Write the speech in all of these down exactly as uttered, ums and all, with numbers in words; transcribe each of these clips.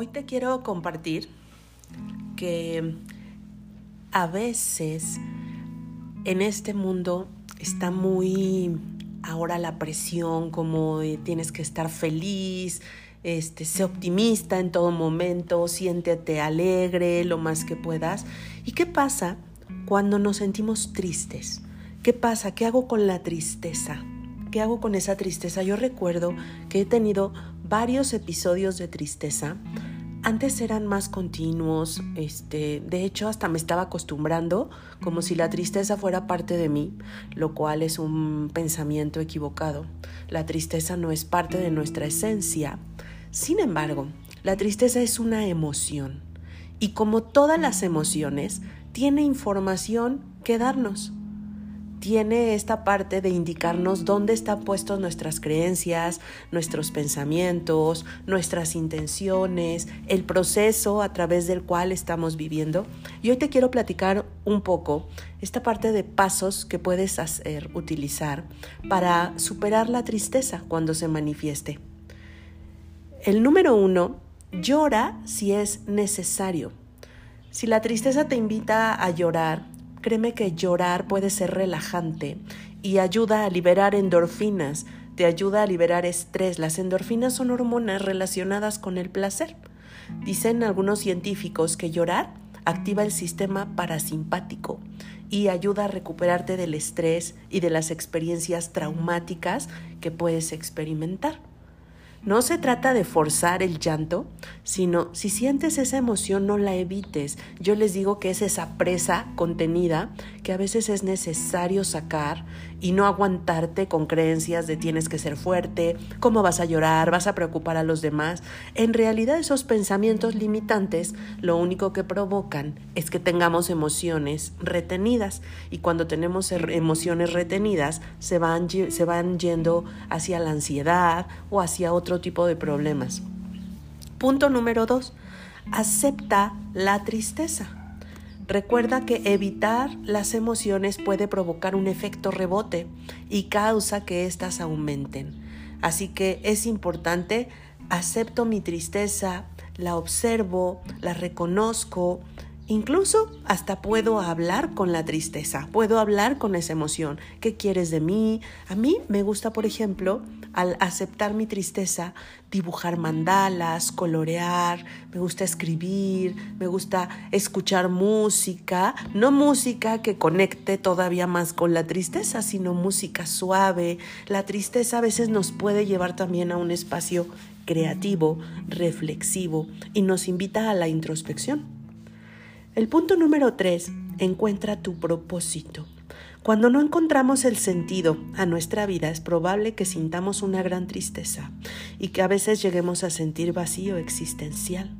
Hoy te quiero compartir que a veces en este mundo está muy ahora la presión, como tienes que estar feliz, este, sé optimista en todo momento, siéntete alegre lo más que puedas. ¿Y qué pasa cuando nos sentimos tristes? ¿Qué pasa? ¿Qué hago con la tristeza? ¿Qué hago con esa tristeza? Yo recuerdo que he tenido varios episodios de tristeza. Antes eran más continuos, este, de hecho hasta me estaba acostumbrando como si la tristeza fuera parte de mí, lo cual es un pensamiento equivocado. La tristeza no es parte de nuestra esencia. Sin embargo, la tristeza es una emoción y como todas las emociones, tiene información que darnos. Tiene esta parte de indicarnos dónde están puestos nuestras creencias, nuestros pensamientos, nuestras intenciones, el proceso a través del cual estamos viviendo. Y hoy te quiero platicar un poco esta parte de pasos que puedes hacer, utilizar para superar la tristeza cuando se manifieste. El número uno, llora si es necesario. Si la tristeza te invita a llorar, créeme que llorar puede ser relajante y ayuda a liberar endorfinas, te ayuda a liberar estrés. Las endorfinas son hormonas relacionadas con el placer. Dicen algunos científicos que llorar activa el sistema parasimpático y ayuda a recuperarte del estrés y de las experiencias traumáticas que puedes experimentar. No se trata de forzar el llanto, sino si sientes esa emoción, no la evites. Yo les digo que es esa presa contenida que a veces es necesario sacar y no aguantarte con creencias de tienes que ser fuerte, cómo vas a llorar, vas a preocupar a los demás. En realidad esos pensamientos limitantes lo único que provocan es que tengamos emociones retenidas y cuando tenemos emociones retenidas se van, se van yendo hacia la ansiedad o hacia otro tipo de problemas. Punto número dos, acepta la tristeza. Recuerda que evitar las emociones puede provocar un efecto rebote y causa que éstas aumenten. Así que es importante, acepto mi tristeza, la observo, la reconozco, incluso hasta puedo hablar con la tristeza, puedo hablar con esa emoción. ¿Qué quieres de mí? A mí me gusta, por ejemplo, al aceptar mi tristeza, dibujar mandalas, colorear, me gusta escribir, me gusta escuchar música, no música que conecte todavía más con la tristeza, sino música suave. La tristeza a veces nos puede llevar también a un espacio creativo, reflexivo y nos invita a la introspección. El punto número tres, encuentra tu propósito. Cuando no encontramos el sentido a nuestra vida, es probable que sintamos una gran tristeza y que a veces lleguemos a sentir vacío existencial.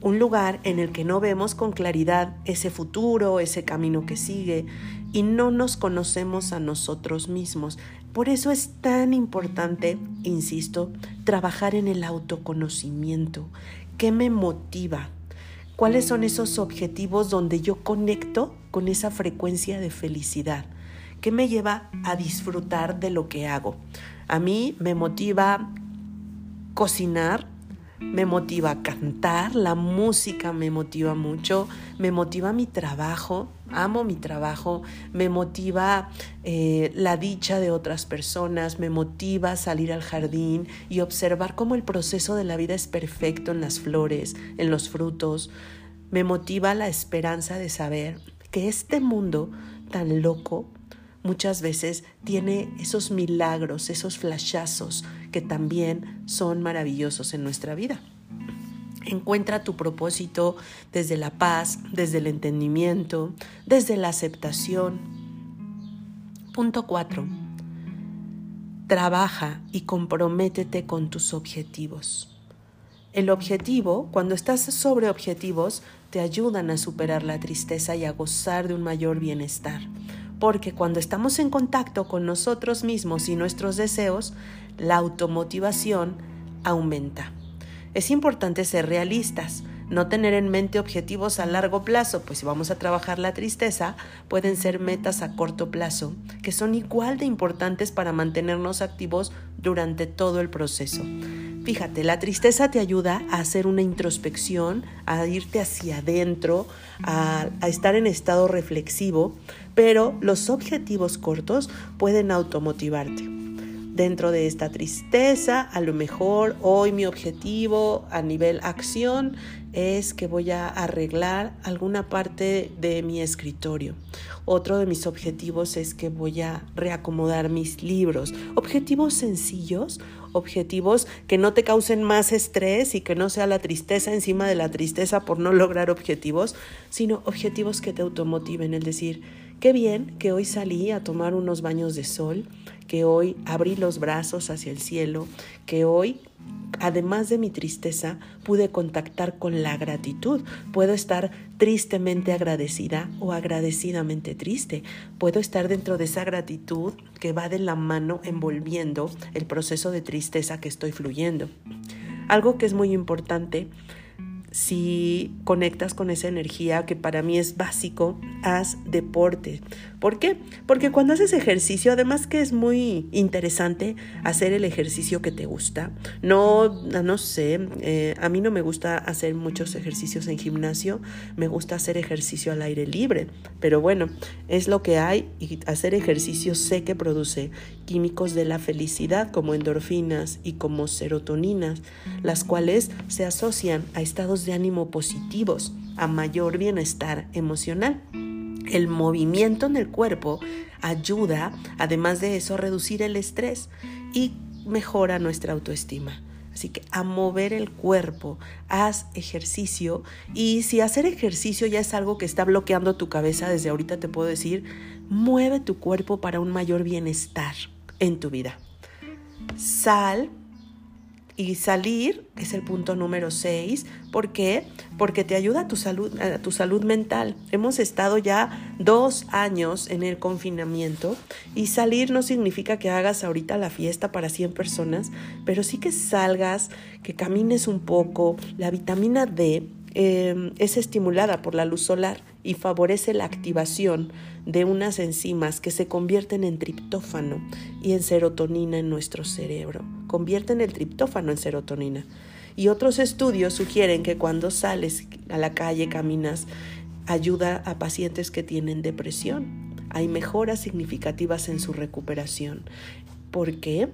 Un lugar en el que no vemos con claridad ese futuro, ese camino que sigue y no nos conocemos a nosotros mismos. Por eso es tan importante, insisto, trabajar en el autoconocimiento. ¿Qué me motiva? ¿Cuáles son esos objetivos donde yo conecto con esa frecuencia de felicidad? ¿Qué me lleva a disfrutar de lo que hago? A mí me motiva cocinar, me motiva cantar, la música me motiva mucho, me motiva mi trabajo, amo mi trabajo, me motiva eh, la dicha de otras personas, me motiva salir al jardín y observar cómo el proceso de la vida es perfecto en las flores, en los frutos. Me motiva la esperanza de saber que este mundo tan loco muchas veces tiene esos milagros, esos flashazos que también son maravillosos en nuestra vida. Encuentra tu propósito desde la paz, desde el entendimiento, desde la aceptación. Punto cuatro. Trabaja y comprométete con tus objetivos. El objetivo, cuando estás sobre objetivos, te ayudan a superar la tristeza y a gozar de un mayor bienestar. Porque cuando estamos en contacto con nosotros mismos y nuestros deseos, la automotivación aumenta. Es importante ser realistas, no tener en mente objetivos a largo plazo, pues si vamos a trabajar la tristeza, pueden ser metas a corto plazo, que son igual de importantes para mantenernos activos durante todo el proceso. Fíjate, la tristeza te ayuda a hacer una introspección, a irte hacia adentro, a, a estar en estado reflexivo, pero los objetivos cortos pueden automotivarte. Dentro de esta tristeza, a lo mejor hoy mi objetivo a nivel acción es que voy a arreglar alguna parte de mi escritorio. Otro de mis objetivos es que voy a reacomodar mis libros. Objetivos sencillos, objetivos que no te causen más estrés y que no sea la tristeza encima de la tristeza por no lograr objetivos, sino objetivos que te automotiven, el decir, qué bien que hoy salí a tomar unos baños de sol, que hoy abrí los brazos hacia el cielo, que hoy, además de mi tristeza, pude contactar con la gratitud. Puedo estar tristemente agradecida o agradecidamente triste. Puedo estar dentro de esa gratitud que va de la mano envolviendo el proceso de tristeza que estoy fluyendo. Algo que es muy importante, si conectas con esa energía, que para mí es básico, haz deporte. ¿Por qué? Porque cuando haces ejercicio, además que es muy interesante hacer el ejercicio que te gusta. No, no sé, eh, a mí no me gusta hacer muchos ejercicios en gimnasio, me gusta hacer ejercicio al aire libre. Pero bueno, es lo que hay y hacer ejercicio sé que produce químicos de la felicidad como endorfinas y como serotoninas, las cuales se asocian a estados de ánimo positivos, a mayor bienestar emocional. El movimiento en el cuerpo ayuda, además de eso, a reducir el estrés y mejora nuestra autoestima. Así que a mover el cuerpo, haz ejercicio, y si hacer ejercicio ya es algo que está bloqueando tu cabeza, desde ahorita te puedo decir, mueve tu cuerpo para un mayor bienestar en tu vida. Sal. Y salir es el punto número seis. ¿Por qué? Porque te ayuda a tu salud, a tu salud mental. Hemos estado ya dos años en el confinamiento y salir no significa que hagas ahorita la fiesta para cien personas, pero sí que salgas, que camines un poco. La vitamina D eh, es estimulada por la luz solar y favorece la activación de unas enzimas que se convierten en triptófano y en serotonina en nuestro cerebro. Convierten el triptófano en serotonina. Y otros estudios sugieren que cuando sales a la calle, caminas, ayuda a pacientes que tienen depresión. Hay mejoras significativas en su recuperación. ¿Por qué?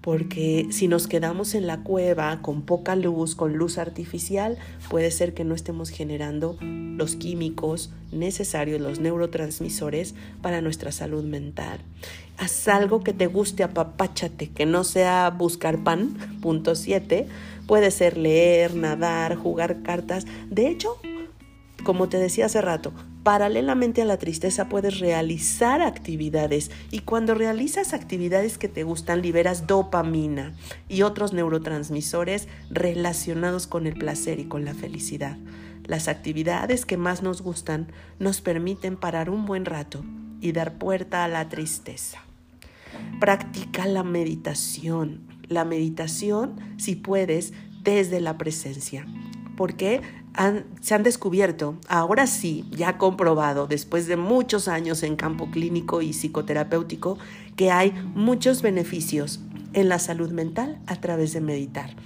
Porque si nos quedamos en la cueva con poca luz, con luz artificial, puede ser que no estemos generando los químicos necesarios, los neurotransmisores para nuestra salud mental. Haz algo que te guste, apapáchate, que no sea buscar pan, punto siete. Puede ser leer, nadar, jugar cartas. De hecho, como te decía hace rato, paralelamente a la tristeza puedes realizar actividades, y cuando realizas actividades que te gustan liberas dopamina y otros neurotransmisores relacionados con el placer y con la felicidad. Las actividades que más nos gustan nos permiten parar un buen rato y dar puerta a la tristeza. Practica la meditación. La meditación, si puedes, desde la presencia. ¿Por qué? Han, se han descubierto, ahora sí, ya comprobado, después de muchos años en campo clínico y psicoterapéutico, que hay muchos beneficios en la salud mental a través de meditar.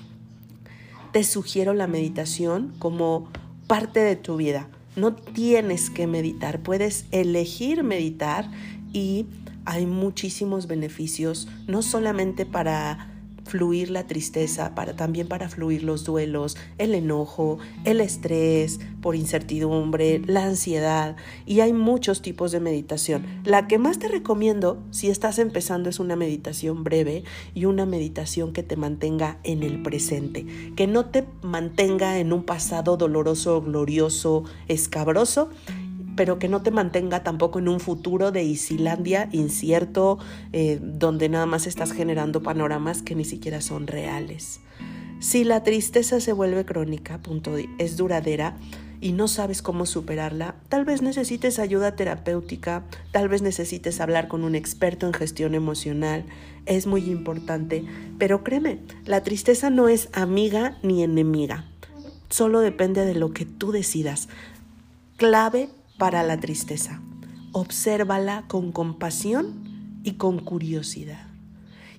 Te sugiero la meditación como parte de tu vida. No tienes que meditar, puedes elegir meditar, y hay muchísimos beneficios, no solamente para fluir la tristeza, para, también para fluir los duelos, el enojo, el estrés por incertidumbre, la ansiedad, y hay muchos tipos de meditación. La que más te recomiendo si estás empezando es una meditación breve y una meditación que te mantenga en el presente, que no te mantenga en un pasado doloroso, glorioso, escabroso, pero que no te mantenga tampoco en un futuro de Isilandia incierto, eh, donde nada más estás generando panoramas que ni siquiera son reales. Si la tristeza se vuelve crónica, punto, es duradera y no sabes cómo superarla, tal vez necesites ayuda terapéutica, tal vez necesites hablar con un experto en gestión emocional. Es muy importante, pero créeme, la tristeza no es amiga ni enemiga, solo depende de lo que tú decidas. Clave para la tristeza, obsérvala con compasión y con curiosidad.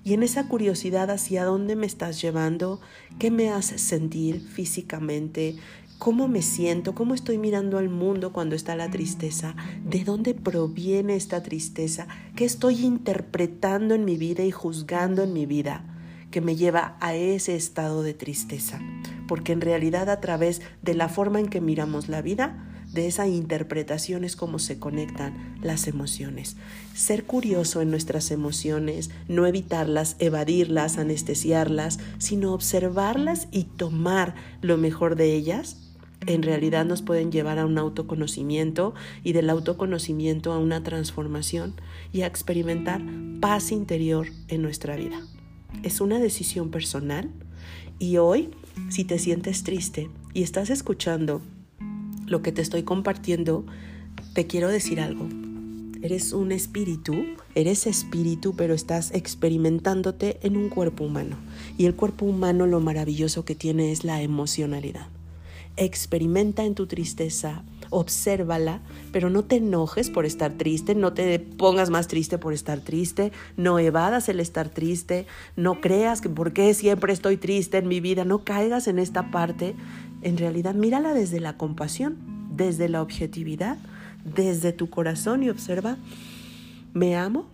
y en esa curiosidad hacia dónde me estás llevando, qué me hace sentir físicamente, cómo me siento, cómo estoy mirando al mundo cuando está la tristeza, de dónde proviene esta tristeza, qué estoy interpretando en mi vida y juzgando en mi vida que me lleva a ese estado de tristeza. Porque en realidad a través de la forma en que miramos la vida, de esa interpretación es como se conectan las emociones. Ser curioso en nuestras emociones, no evitarlas, evadirlas, anestesiarlas, sino observarlas y tomar lo mejor de ellas, en realidad nos pueden llevar a un autoconocimiento y del autoconocimiento a una transformación y a experimentar paz interior en nuestra vida. Es una decisión personal y hoy, si te sientes triste y estás escuchando lo que te estoy compartiendo, te quiero decir algo. Eres un espíritu, eres espíritu, pero estás experimentándote en un cuerpo humano. Y el cuerpo humano, lo maravilloso que tiene es la emocionalidad. Experimenta en tu tristeza, obsérvala, pero no te enojes por estar triste, no te pongas más triste por estar triste, no evadas el estar triste, no creas que por qué siempre estoy triste en mi vida, no caigas en esta parte. En realidad, mírala desde la compasión, desde la objetividad, desde tu corazón y observa, me amo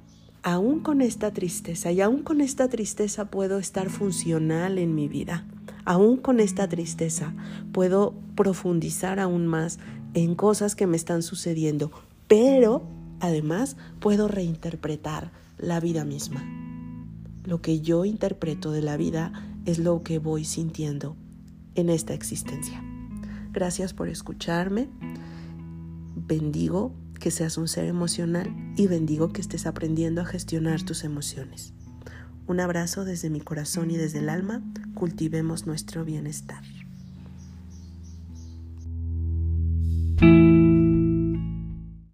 aún con esta tristeza y aún con esta tristeza puedo estar funcional en mi vida. Aún con esta tristeza puedo profundizar aún más en cosas que me están sucediendo, pero además puedo reinterpretar la vida misma. Lo que yo interpreto de la vida es lo que voy sintiendo en esta existencia. Gracias por escucharme. Bendigo que seas un ser emocional y bendigo que estés aprendiendo a gestionar tus emociones. Un abrazo desde mi corazón y desde el alma. Cultivemos nuestro bienestar.